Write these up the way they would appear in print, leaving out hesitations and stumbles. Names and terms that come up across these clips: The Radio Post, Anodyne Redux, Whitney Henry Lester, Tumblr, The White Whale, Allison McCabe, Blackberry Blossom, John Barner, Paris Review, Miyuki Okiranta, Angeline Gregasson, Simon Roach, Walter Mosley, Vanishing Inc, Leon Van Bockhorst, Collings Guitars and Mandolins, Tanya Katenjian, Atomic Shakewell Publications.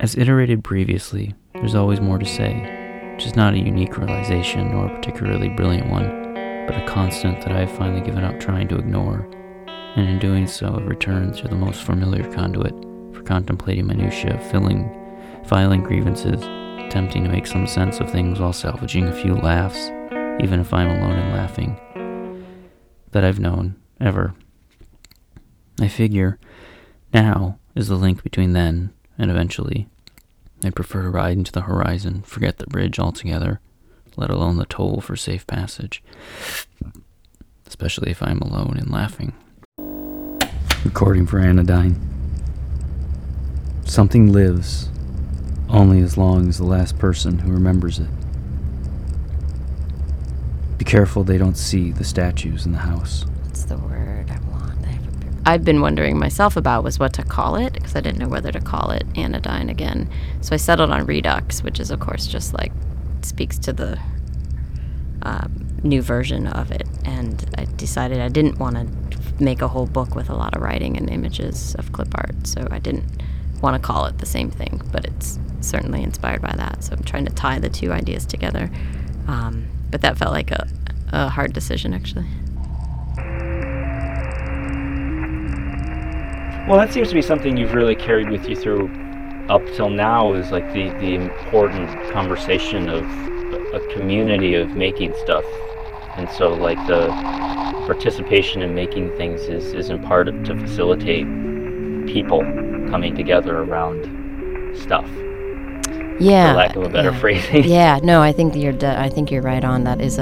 As iterated previously, there's always more to say, which is not a unique realization nor a particularly brilliant one, but a constant that I have finally given up trying to ignore, and in doing so have returned to the most familiar conduit for contemplating minutiae, filing grievances, attempting to make some sense of things while salvaging a few laughs, even if I'm alone and laughing, that I've known ever. I figure now is the link between then and eventually. I'd prefer to ride into the horizon, forget the bridge altogether, let alone the toll for safe passage, especially if I'm alone and laughing. Recording for Anodyne. Something lives only as long as the last person who remembers it. Be careful they don't see the statues in the house. What's the word I want? I've been wondering myself about was what to call it, because I didn't know whether to call it Anodyne again. So I settled on Redux, which is, of course, just like speaks to the new version of it. And I decided I didn't want to make a whole book with a lot of writing and images of clip art, so I didn't want to call it the same thing, but it's certainly inspired by that. So I'm trying to tie the two ideas together. But that felt like a hard decision, actually. Well, that seems to be something you've really carried with you through up till now, is like the important conversation of a community of making stuff. And so like the participation in making things is in part to facilitate people coming together around stuff. Yeah, for lack of a better phrasing. Yeah, no, I think you're right on. That is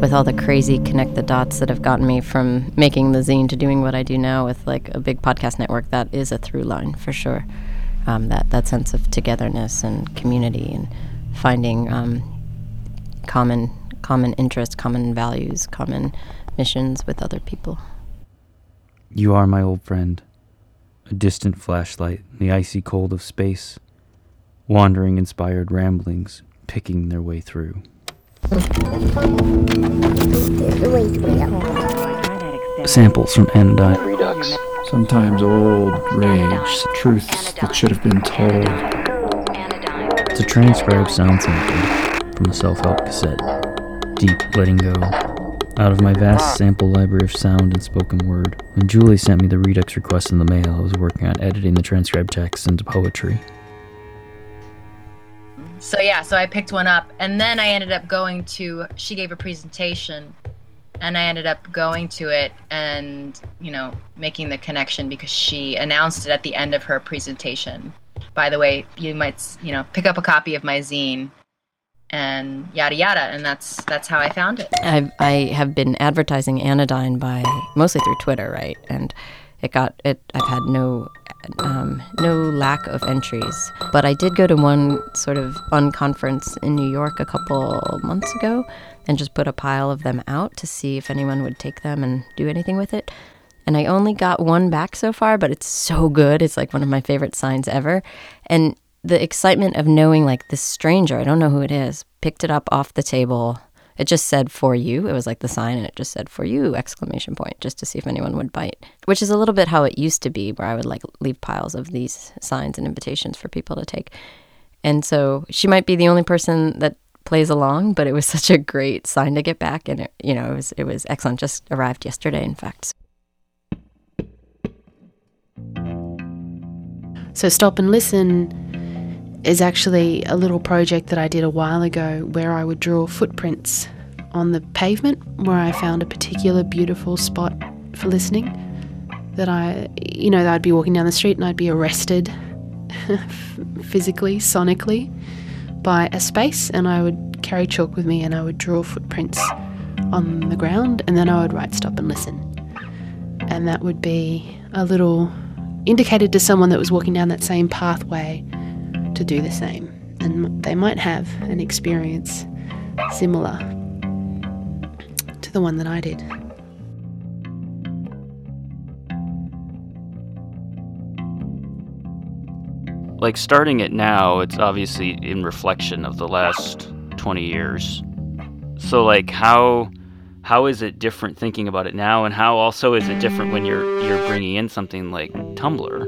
with all the crazy connect the dots that have gotten me from making the zine to doing what I do now with like a big podcast network, that is a through line for sure. That sense of togetherness and community and finding common interests, common values, common missions with other people. You are my old friend, a distant flashlight in the icy cold of space. Wandering inspired ramblings, picking their way through. Samples from Anodyne Redux. Sometimes old rage, truths that should have been told. It's a transcribed sound sample from a self-help cassette. Deep letting go. Out of my vast sample library of sound and spoken word. When Julie sent me the Redux request in the mail, I was working on editing the transcribed text into poetry. So I picked one up, and then I ended up going to, she gave a presentation, and I ended up going to it and, making the connection because she announced it at the end of her presentation. By the way, you might, pick up a copy of my zine and yada yada, and that's how I found it. I have been advertising Anodyne mostly through Twitter, right? And I've had no lack of entries, but I did go to one sort of unconference in New York a couple months ago and just put a pile of them out to see if anyone would take them and do anything with it. And I only got one back so far, but it's so good. It's like one of my favorite signs ever. And the excitement of knowing like this stranger, I don't know who it is, picked it up off the table. It just said "for you." It was like the sign, and it just said "for you!" exclamation point, just to see if anyone would bite, which is a little bit how it used to be, where I would like leave piles of these signs and invitations for people to take. And so she might be the only person that plays along, but it was such a great sign to get back, and it was excellent. Just arrived yesterday, in fact. So Stop and Listen is actually a little project that I did a while ago where I would draw footprints on the pavement where I found a particular beautiful spot for listening that I'd be walking down the street and I'd be arrested physically, sonically by a space, and I would carry chalk with me and I would draw footprints on the ground, and then I would write "Stop and Listen." And that would be a little indicator to someone that was walking down that same pathway to do the same, and they might have an experience similar to the one that I did. Like starting it now, it's obviously in reflection of the last 20 years. So like how is it different thinking about it now, and how also is it different when you're bringing in something like Tumblr?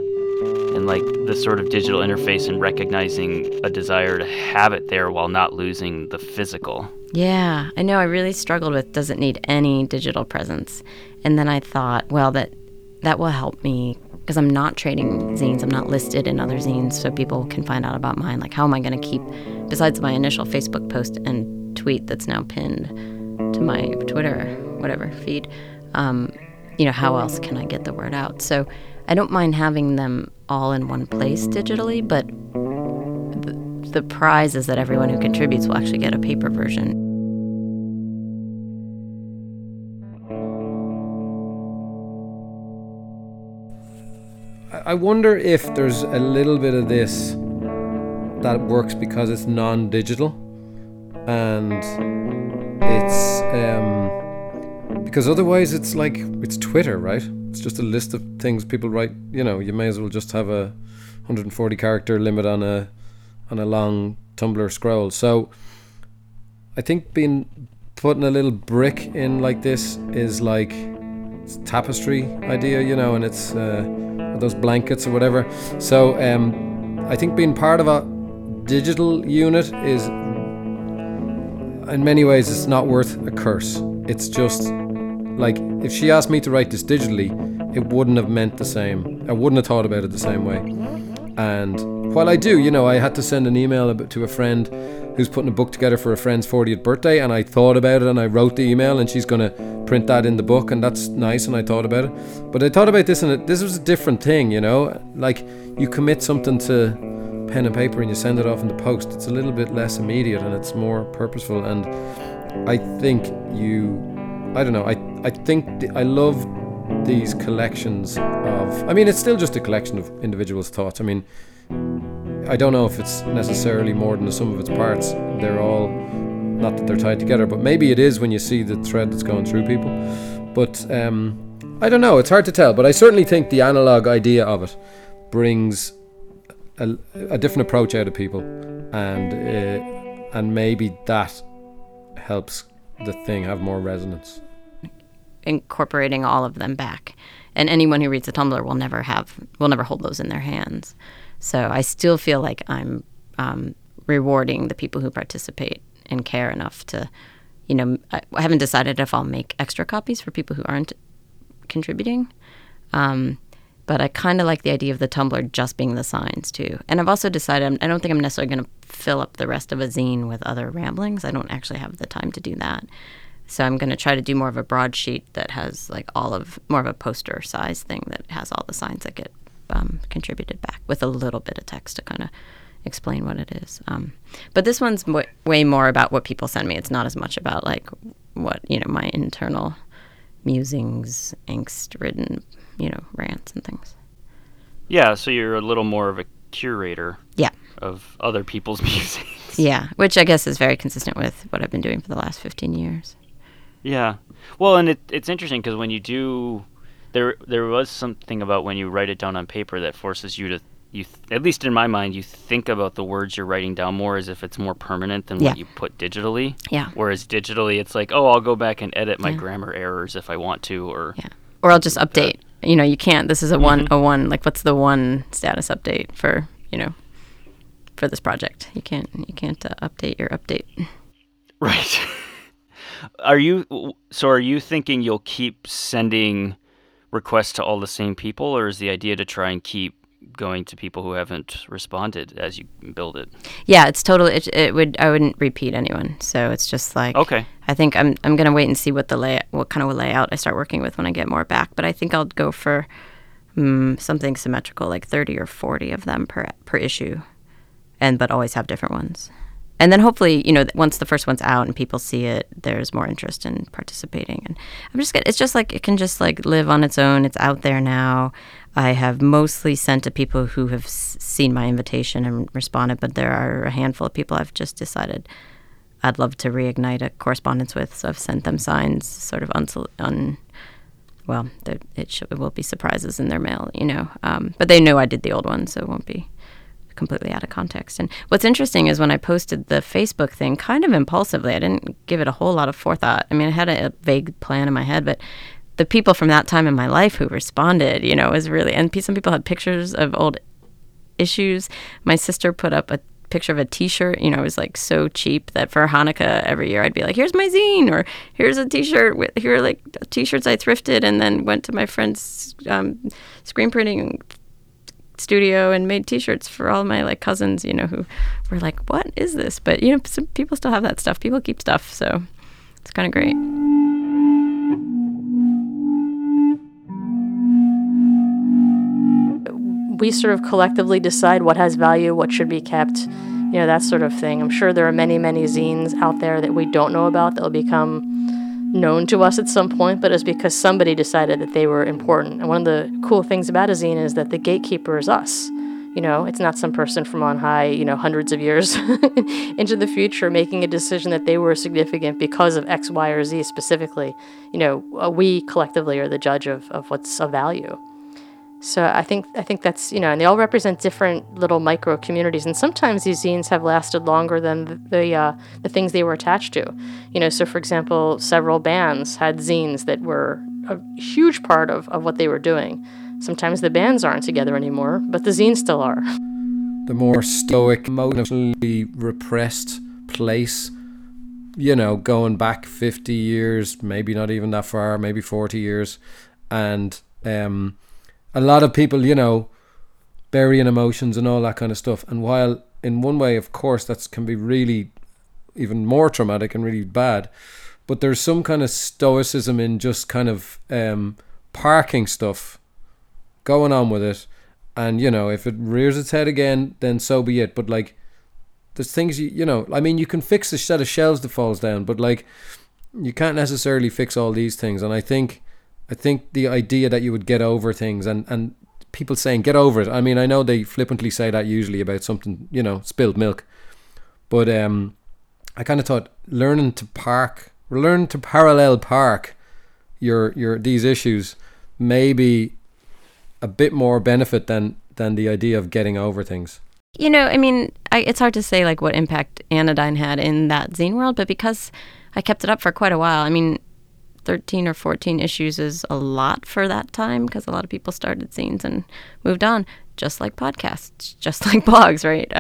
and like the sort of digital interface and recognizing a desire to have it there while not losing the physical. Yeah, I know. I really struggled with, does it need any digital presence? And then I thought, well, that will help me because I'm not trading zines. I'm not listed in other zines, so people can find out about mine. Like, how am I going to keep, besides my initial Facebook post and tweet that's now pinned to my Twitter, whatever, feed, you know, how else can I get the word out? So I don't mind having them all in one place digitally, but the prize is that everyone who contributes will actually get a paper version. I wonder if there's a little bit of this that works because it's non-digital, and it's because otherwise it's like, it's Twitter, right? It's just a list of things people write. You know, you may as well just have a 140 character limit on a long Tumblr scroll. So I think putting a little brick in like this is like, it's a tapestry idea, you know, and it's those blankets or whatever. So I think being part of a digital unit is, in many ways, it's not worth a curse. It's just like, if she asked me to write this digitally, it wouldn't have meant the same. I wouldn't have thought about it the same way. And while I do, you know, I had to send an email to a friend who's putting a book together for a friend's 40th birthday, and I thought about it and I wrote the email, and she's going to print that in the book, and that's nice, and I thought about it. But I thought about this, and this was a different thing, you know? Like, you commit something to pen and paper and you send it off in the post. It's a little bit less immediate and it's more purposeful, and I think I love these collections of, I mean, it's still just a collection of individuals' thoughts. I mean, I don't know if it's necessarily more than the sum of its parts. They're all, not that they're tied together, but maybe it is when you see the thread that's going through people. But I don't know, it's hard to tell, but I certainly think the analog idea of it brings a different approach out of people, and maybe that helps the thing have more resonance. Incorporating all of them back, and anyone who reads a Tumblr will never hold those in their hands. So I still feel like I'm rewarding the people who participate and care enough to, you know, I haven't decided if I'll make extra copies for people who aren't contributing, but I kind of like the idea of the Tumblr just being the signs too. And I've also decided I don't think I'm necessarily going to fill up the rest of a zine with other ramblings. I don't actually have the time to do that. So I'm going to try to do more of a broadsheet that has like all of, more of a poster size thing that has all the signs that get contributed back with a little bit of text to kind of explain what it is. But this one's way more about what people send me. It's not as much about like what, you know, my internal musings, angst-ridden, you know, rants and things. Yeah, so you're a little more of a curator. Yeah. Of other people's music. Yeah, which I guess is very consistent with what I've been doing for the last 15 years. Yeah. Well, and it's interesting because when you do, there was something about when you write it down on paper that forces you to, at least in my mind, you think about the words you're writing down more as if it's more permanent than what you put digitally. Yeah. Whereas digitally, it's like, oh, I'll go back and edit my grammar errors if I want to, or... Yeah. Or I'll just update. You know, you can't. This is a one, like, what's the one status update for, you know, for this project? You can't update your update. Right. Are you thinking you'll keep sending requests to all the same people, or is the idea to try and keep going to people who haven't responded as you build it? Yeah, it's totally. I wouldn't repeat anyone. So it's just like, okay. I think I'm gonna wait and see what kind of layout I start working with when I get more back. But I think I'll go for something symmetrical, like 30 or 40 of them per issue, but always have different ones. And then hopefully, you know, once the first one's out and people see it, there's more interest in participating. And it's just like, it can just like live on its own. It's out there now. I have mostly sent to people who have seen my invitation and responded, but there are a handful of people I've just decided I'd love to reignite a correspondence with, so I've sent them signs, sort of it will be surprises in their mail, you know. But they know I did the old one, so it won't be completely out of context. And what's interesting is when I posted the Facebook thing, kind of impulsively, I didn't give it a whole lot of forethought. I mean, I had a vague plan in my head, but the people from that time in my life who responded, you know, was really, and some people had pictures of old issues. My sister put up a picture of a t-shirt. You know, it was like so cheap that for Hanukkah every year I'd be like, here's my zine, or here's a t-shirt with, here are like t-shirts I thrifted and then went to my friend's screen printing studio and made t-shirts for all my like cousins, you know, who were like, what is this? But, you know, some people still have that stuff. People keep stuff. So it's kind of great. We sort of collectively decide what has value, what should be kept, you know, that sort of thing. I'm sure there are many, many zines out there that we don't know about that will become known to us at some point, but it's because somebody decided that they were important. And one of the cool things about a zine is that the gatekeeper is us. You know, it's not some person from on high, you know, hundreds of years into the future making a decision that they were significant because of X, Y, or Z specifically. You know, we collectively are the judge of what's of value. So I think that's, you know, and they all represent different little micro communities, and sometimes these zines have lasted longer than the things they were attached to, you know. So for example, several bands had zines that were a huge part of what they were doing. Sometimes the bands aren't together anymore, but the zines still are. The more stoic, emotionally repressed place, you know, going back 50 years, maybe not even that far, maybe 40 years, and a lot of people, you know, burying emotions and all that kind of stuff. And while in one way, of course, that can be really even more traumatic and really bad, but there's some kind of stoicism in just kind of parking stuff, going on with it. And, you know, if it rears its head again, then so be it. But, like, there's things, you know, I mean, you can fix a set of shelves that falls down, but, like, you can't necessarily fix all these things. And I think the idea that you would get over things, and people saying, get over it. I mean, I know they flippantly say that usually about something, you know, spilled milk. But I kind of thought learn to parallel park your these issues may be a bit more benefit than the idea of getting over things. You know, I mean, it's hard to say like what impact Anodyne had in that zine world, but because I kept it up for quite a while, I mean, 13 or 14 issues is a lot for that time, because a lot of people started zines and moved on, just like podcasts, just like blogs, right?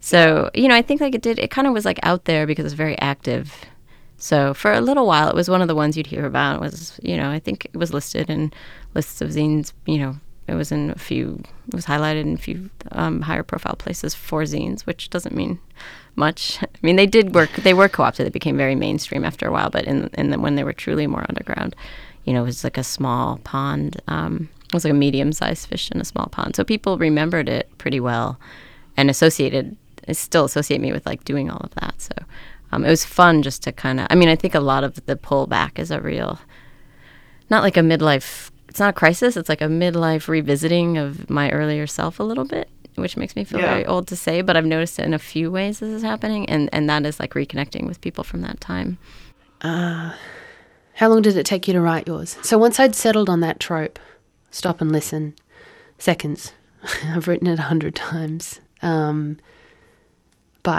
So, you know, I think like it kind of was like out there because it's very active. So for a little while, it was one of the ones you'd hear about. It was, you know, I think it was listed in lists of zines, you know, it was highlighted in a few higher profile places for zines, which doesn't mean much. I mean, they were co-opted. They became very mainstream after a while, but when they were truly more underground, you know, it was like a small pond. It was like a medium-sized fish in a small pond. So people remembered it pretty well and still associate me with like doing all of that. So it was fun just to kind of, I mean, I think a lot of the pullback is a real, not like a midlife, it's not a crisis, it's like a midlife revisiting of my earlier self a little bit, which makes me feel very old to say, but I've noticed it in a few ways this is happening, and that is like reconnecting with people from that time. How long did it take you to write yours? So once I'd settled on that trope, stop and listen, seconds. I've written it 100 times. But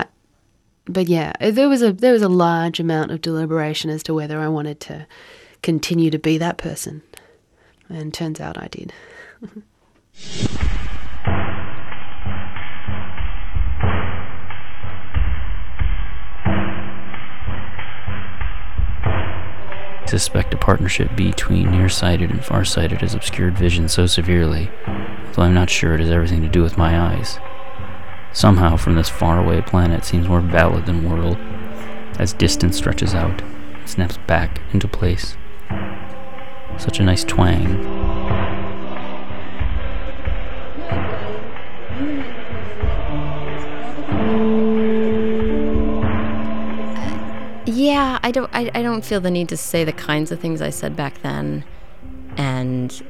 yeah, there was a large amount of deliberation as to whether I wanted to continue to be that person. And turns out I did. Suspect a partnership between nearsighted and farsighted has obscured vision so severely, though I'm not sure it has everything to do with my eyes. Somehow from this faraway planet seems more valid than world. As distance stretches out, it snaps back into place. Such a nice twang. Yeah, I don't feel the need to say the kinds of things I said back then, and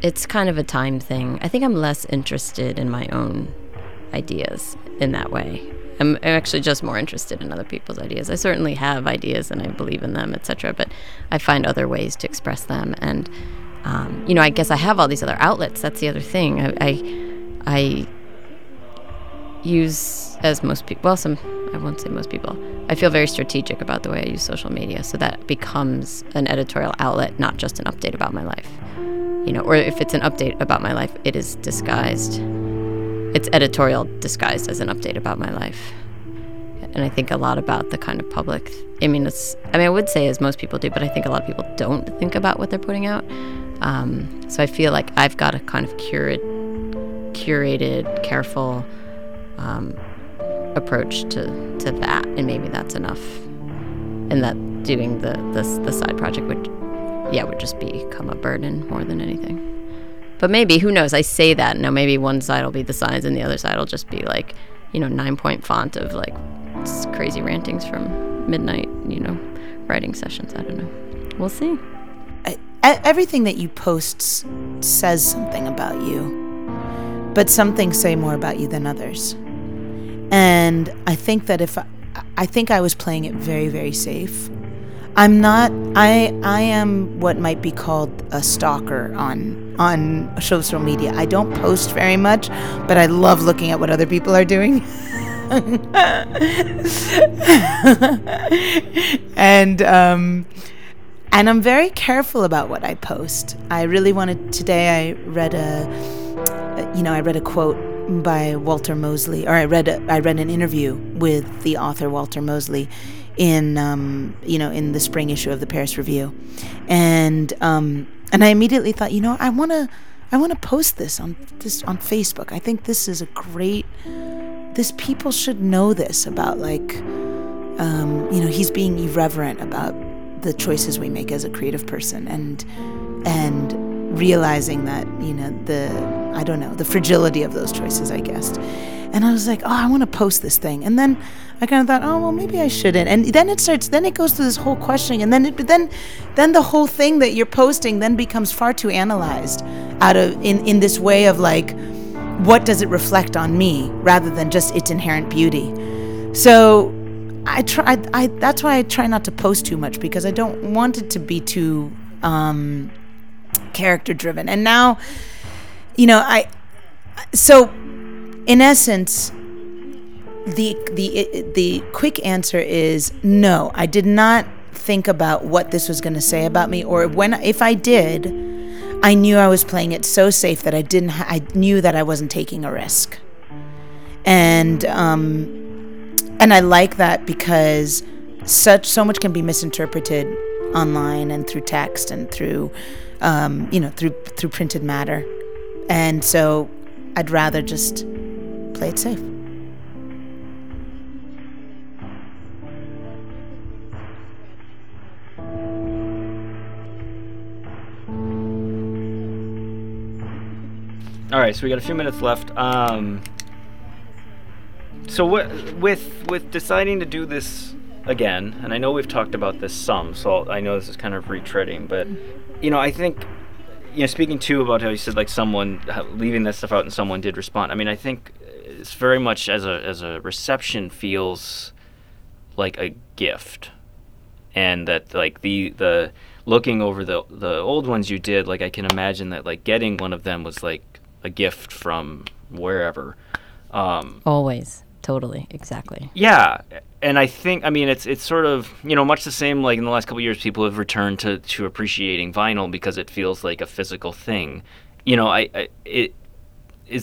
it's kind of a time thing. I think I'm less interested in my own ideas in that way. I'm actually just more interested in other people's ideas. I certainly have ideas and I believe in them, etc., but I find other ways to express them. And, you know, I guess I have all these other outlets. That's the other thing. I use, as most people, well, I won't say most people, I feel very strategic about the way I use social media, so that becomes an editorial outlet, not just an update about my life. You know, or if it's an update about my life, it is disguised It's editorial disguised as an update about my life. And I think a lot about the kind of public, I would say as most people do, but I think a lot of people don't think about what they're putting out. So I feel like I've got a kind of curated, careful approach to that, and maybe that's enough. And that doing the side project would just become a burden more than anything. But maybe, who knows, I say that now, maybe one side will be the signs and the other side will just be like, 9-point font of like crazy rantings from midnight, writing sessions. I don't know. We'll see. Everything that you post says something about you, but some things say more about you than others. And I think that I think I was playing it very, very safe. I'm not. I am what might be called a stalker on social media. I don't post very much, but I love looking at what other people are doing. And I'm very careful about what I post. I read a quote by Walter Mosley, or I read an interview with the author Walter Mosley in the spring issue of the Paris Review, and I immediately thought, I want to post this on Facebook. I think this is people should know this about, like, he's being irreverent about the choices we make as a creative person, and realizing that, the fragility of those choices, I guess. And I was like, I want to post this thing. And then I kind of thought, maybe I shouldn't. And then it goes through this whole questioning. And then the whole thing that you're posting then becomes far too analyzed in this way of like, what does it reflect on me rather than just its inherent beauty? So that's why I try not to post too much, because I don't want it to be too character driven. And now, in essence, the quick answer is no. I did not think about what this was going to say about me, or if I did, I knew I was playing it so safe that I knew that I wasn't taking a risk, and I like that, because so much can be misinterpreted online and through text and through through printed matter, and so I'd rather just play it safe. All right, so we got a few minutes left. So what with deciding to do this again, and I know we've talked about this some, so I know this is kind of retreading, but I think, speaking too about how you said, like, someone leaving that stuff out and someone did respond. I think it's very much as a reception feels like a gift, and that, like, the looking over the old ones you did, like, I can imagine that, like, getting one of them was like a gift from wherever. Always, totally, exactly. Yeah. And I think, it's sort of, much the same, like, in the last couple of years, people have returned to appreciating vinyl because it feels like a physical thing. Is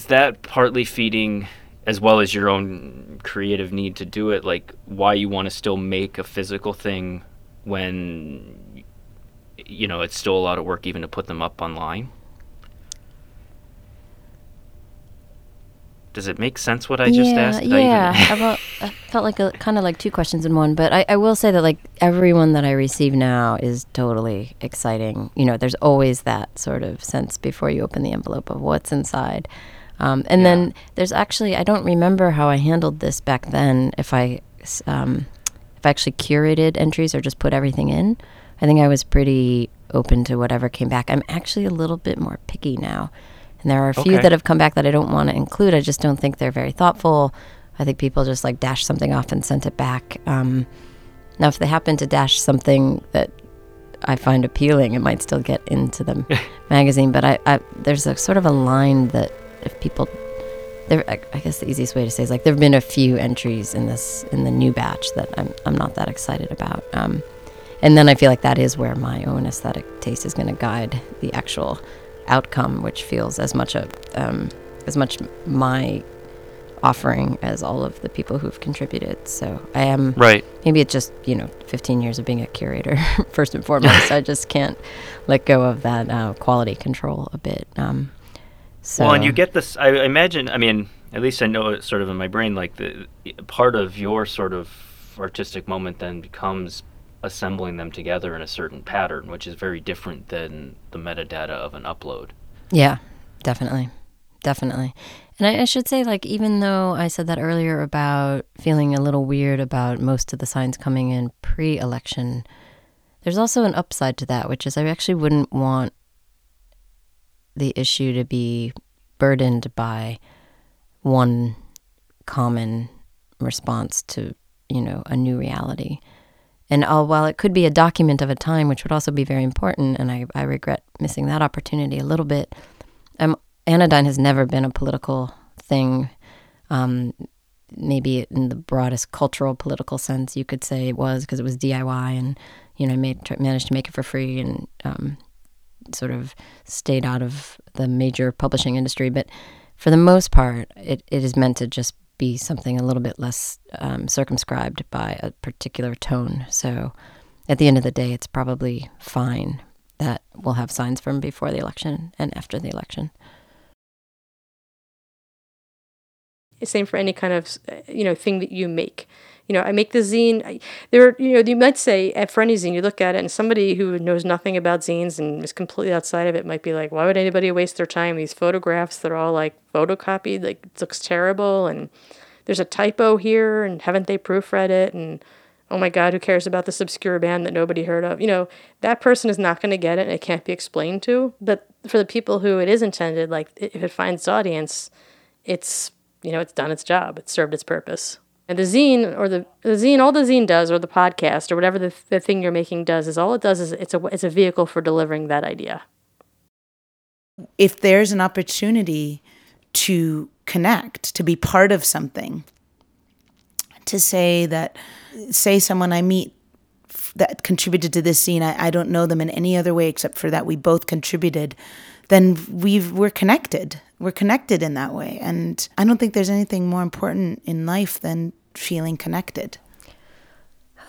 that partly feeding, as well as your own creative need to do it, like, why you want to still make a physical thing when, it's still a lot of work even to put them up online? Does it make sense what I just asked? I felt like kind of like two questions in one, but I will say that, like, everyone that I receive now is totally exciting. There's always that sort of sense before you open the envelope of what's inside. Then there's actually, I don't remember how I handled this back then, if I actually curated entries or just put everything in. I think I was pretty open to whatever came back. I'm actually a little bit more picky now. And there are a few that have come back that I don't want to include. I just don't think they're very thoughtful. I think people just, like, dashed something off and sent it back. Now, if they happen to dash something that I find appealing, it might still get into the magazine. But there's a sort of a line that if people... I guess the easiest way to say is, like, there have been a few entries in the new batch that I'm not that excited about. And then I feel like that is where my own aesthetic taste is going to guide the actual... outcome, which feels as much my offering as all of the people who've contributed. So I am, right. Maybe it's just, 15 years of being a curator, first and foremost. I just can't let go of that quality control a bit. Well, and you get this, I imagine, at least I know it sort of in my brain, like the part of your sort of artistic moment then becomes assembling them together in a certain pattern, which is very different than the metadata of an upload. Yeah, definitely. And I should say, even though I said that earlier about feeling a little weird about most of the signs coming in pre-election, there's also an upside to that, which is I actually wouldn't want the issue to be burdened by one common response to, a new reality. And while it could be a document of a time, which would also be very important, and I regret missing that opportunity a little bit, Anodyne has never been a political thing. Maybe in the broadest cultural political sense, you could say it was, because it was DIY, and I managed to make it for free, and sort of stayed out of the major publishing industry. But for the most part, it is meant to just be something a little bit less circumscribed by a particular tone. So at the end of the day, it's probably fine that we'll have signs from before the election and after the election. It's same for any kind of, thing that you make. I make the zine. You might say for any zine, you look at it, and somebody who knows nothing about zines and is completely outside of it might be like, why would anybody waste their time? These photographs, they're all photocopied, it looks terrible, and there's a typo here, and haven't they proofread it? And oh my God, who cares about this obscure band that nobody heard of? That person is not going to get it, and it can't be explained to. But for the people who it is intended, if it finds its audience, it's done its job. It's served its purpose. And the zine, or the zine, all the zine does, or the podcast, or whatever the thing you're making does, is all it does is it's a vehicle for delivering that idea. If there's an opportunity to connect, to be part of something, to say that, someone I meet that contributed to this zine, I don't know them in any other way except for that we both contributed, then we're connected. We're connected in that way. And I don't think there's anything more important in life than feeling connected.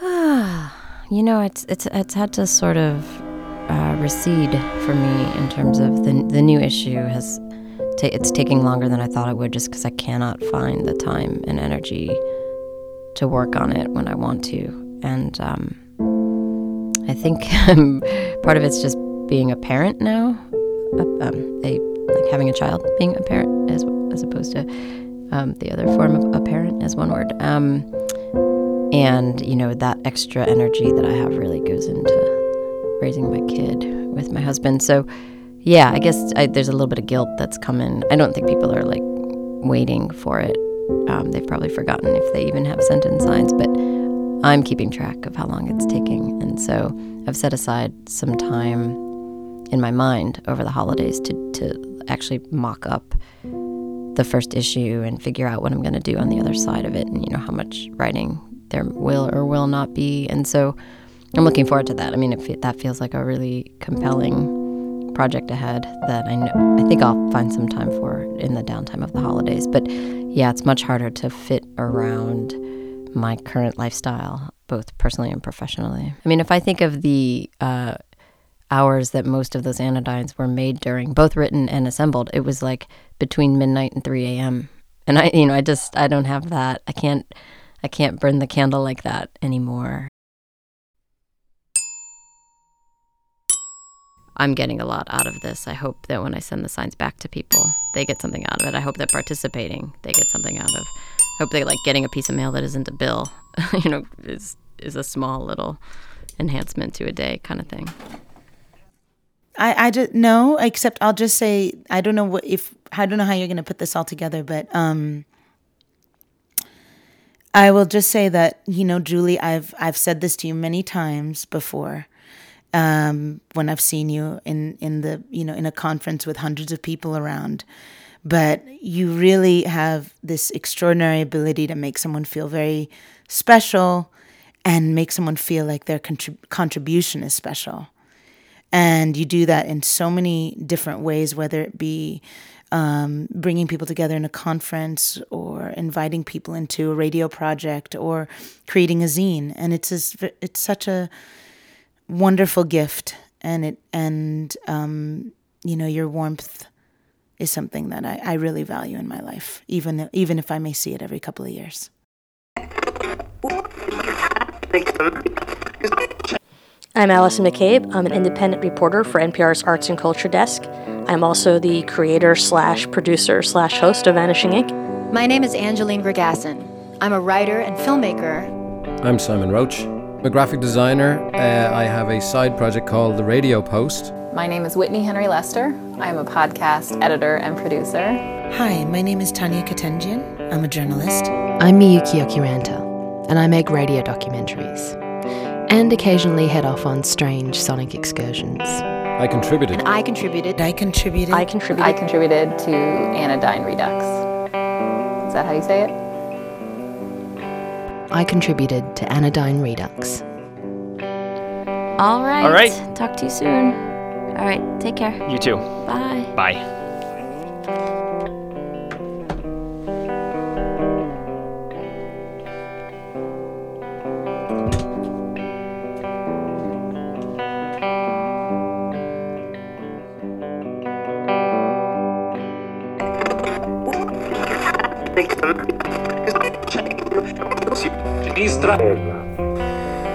It's had to sort of recede for me in terms of the new issue. It's taking longer than I thought it would, just because I cannot find the time and energy to work on it when I want to. And I think part of it's just being a parent now, having a child, being a parent as opposed to the other form of a parent as one word. And that extra energy that I have really goes into raising my kid with my husband. So yeah, I guess there's a little bit of guilt that's come in. I don't think people are waiting for it. They've probably forgotten if they even have sent in signs, but I'm keeping track of how long it's taking. And so I've set aside some time in my mind over the holidays to actually mock up the first issue and figure out what I'm going to do on the other side of it, and how much writing there will or will not be. And so I'm looking forward to that. That feels like a really compelling project ahead that I think I'll find some time for in the downtime of the holidays. But yeah, it's much harder to fit around my current lifestyle, both personally and professionally. If I think of the hours that most of those anodynes were made during, both written and assembled, it was between midnight and 3 a.m. And I don't have that. I can't burn the candle like that anymore. I'm getting a lot out of this. I hope that when I send the signs back to people, they get something out of it. I hope that participating, they get something out of. I hope they getting a piece of mail that isn't a bill, is a small little enhancement to a day kind of thing. I just, no, except I'll just say, I don't know how you're going to put this all together, but I will just say that, Julie, I've said this to you many times before. When I've seen you in a conference with hundreds of people around, but you really have this extraordinary ability to make someone feel very special and make someone feel like their contribution is special. And you do that in so many different ways, whether it be bringing people together in a conference or inviting people into a radio project or creating a zine. And it's such a wonderful gift. And your warmth is something that I really value in my life, even if I may see it every couple of years. I'm Allison McCabe. I'm an independent reporter for NPR's Arts and Culture Desk. I'm also the creator/producer/host of Vanishing Inc. My name is Angeline Gregasson. I'm a writer and filmmaker. I'm Simon Roach. I'm a graphic designer. I have a side project called The Radio Post. My name is Whitney Henry Lester. I'm a podcast editor and producer. Hi, my name is Tanya Katenjian. I'm a journalist. I'm Miyuki Okiranta, and I make radio documentaries and occasionally head off on strange sonic excursions. I contributed. And I contributed. I contributed. I contributed. I contributed to Anodyne Redux. Is that how you say it? I contributed to Anodyne Redux. All right. All right. Talk to you soon. All right. Take care. You too. Bye. Bye.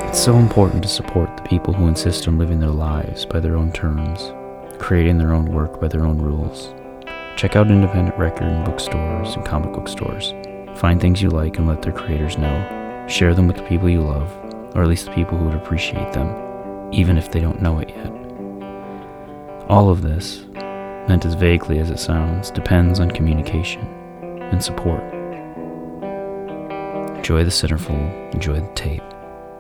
It's so important to support the people who insist on living their lives by their own terms, creating their own work by their own rules. Check out independent record and bookstores and comic book stores. Find things you like and let their creators know. Share them with the people you love, or at least the people who would appreciate them, even if they don't know it yet. All of this, meant as vaguely as it sounds, depends on communication and support. Enjoy the centerfold, enjoy the tape,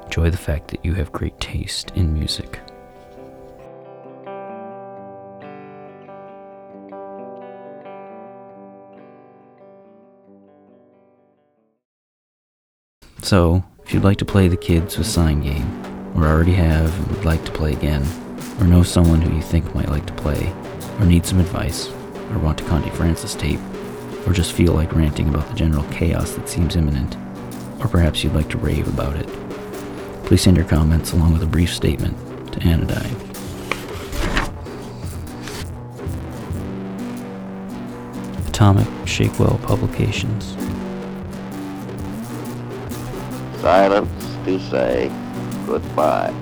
enjoy the fact that you have great taste in music. So, if you'd like to play the kids with sign game, or already have and would like to play again, or know someone who you think might like to play, or need some advice, or want to Conte Francis tape, or just feel like ranting about the general chaos that seems imminent, or perhaps you'd like to rave about it, please send your comments along with a brief statement to Anodyne. Atomic Shakewell Publications. Silence to say goodbye.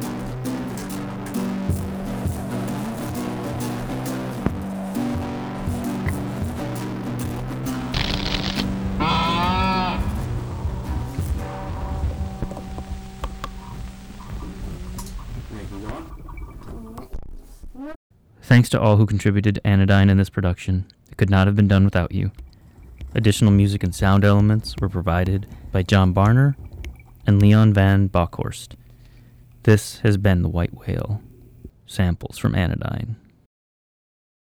Thanks to all who contributed to Anodyne in this production. It could not have been done without you. Additional music and sound elements were provided by John Barner and Leon Van Bockhorst. This has been The White Whale. Samples from Anodyne.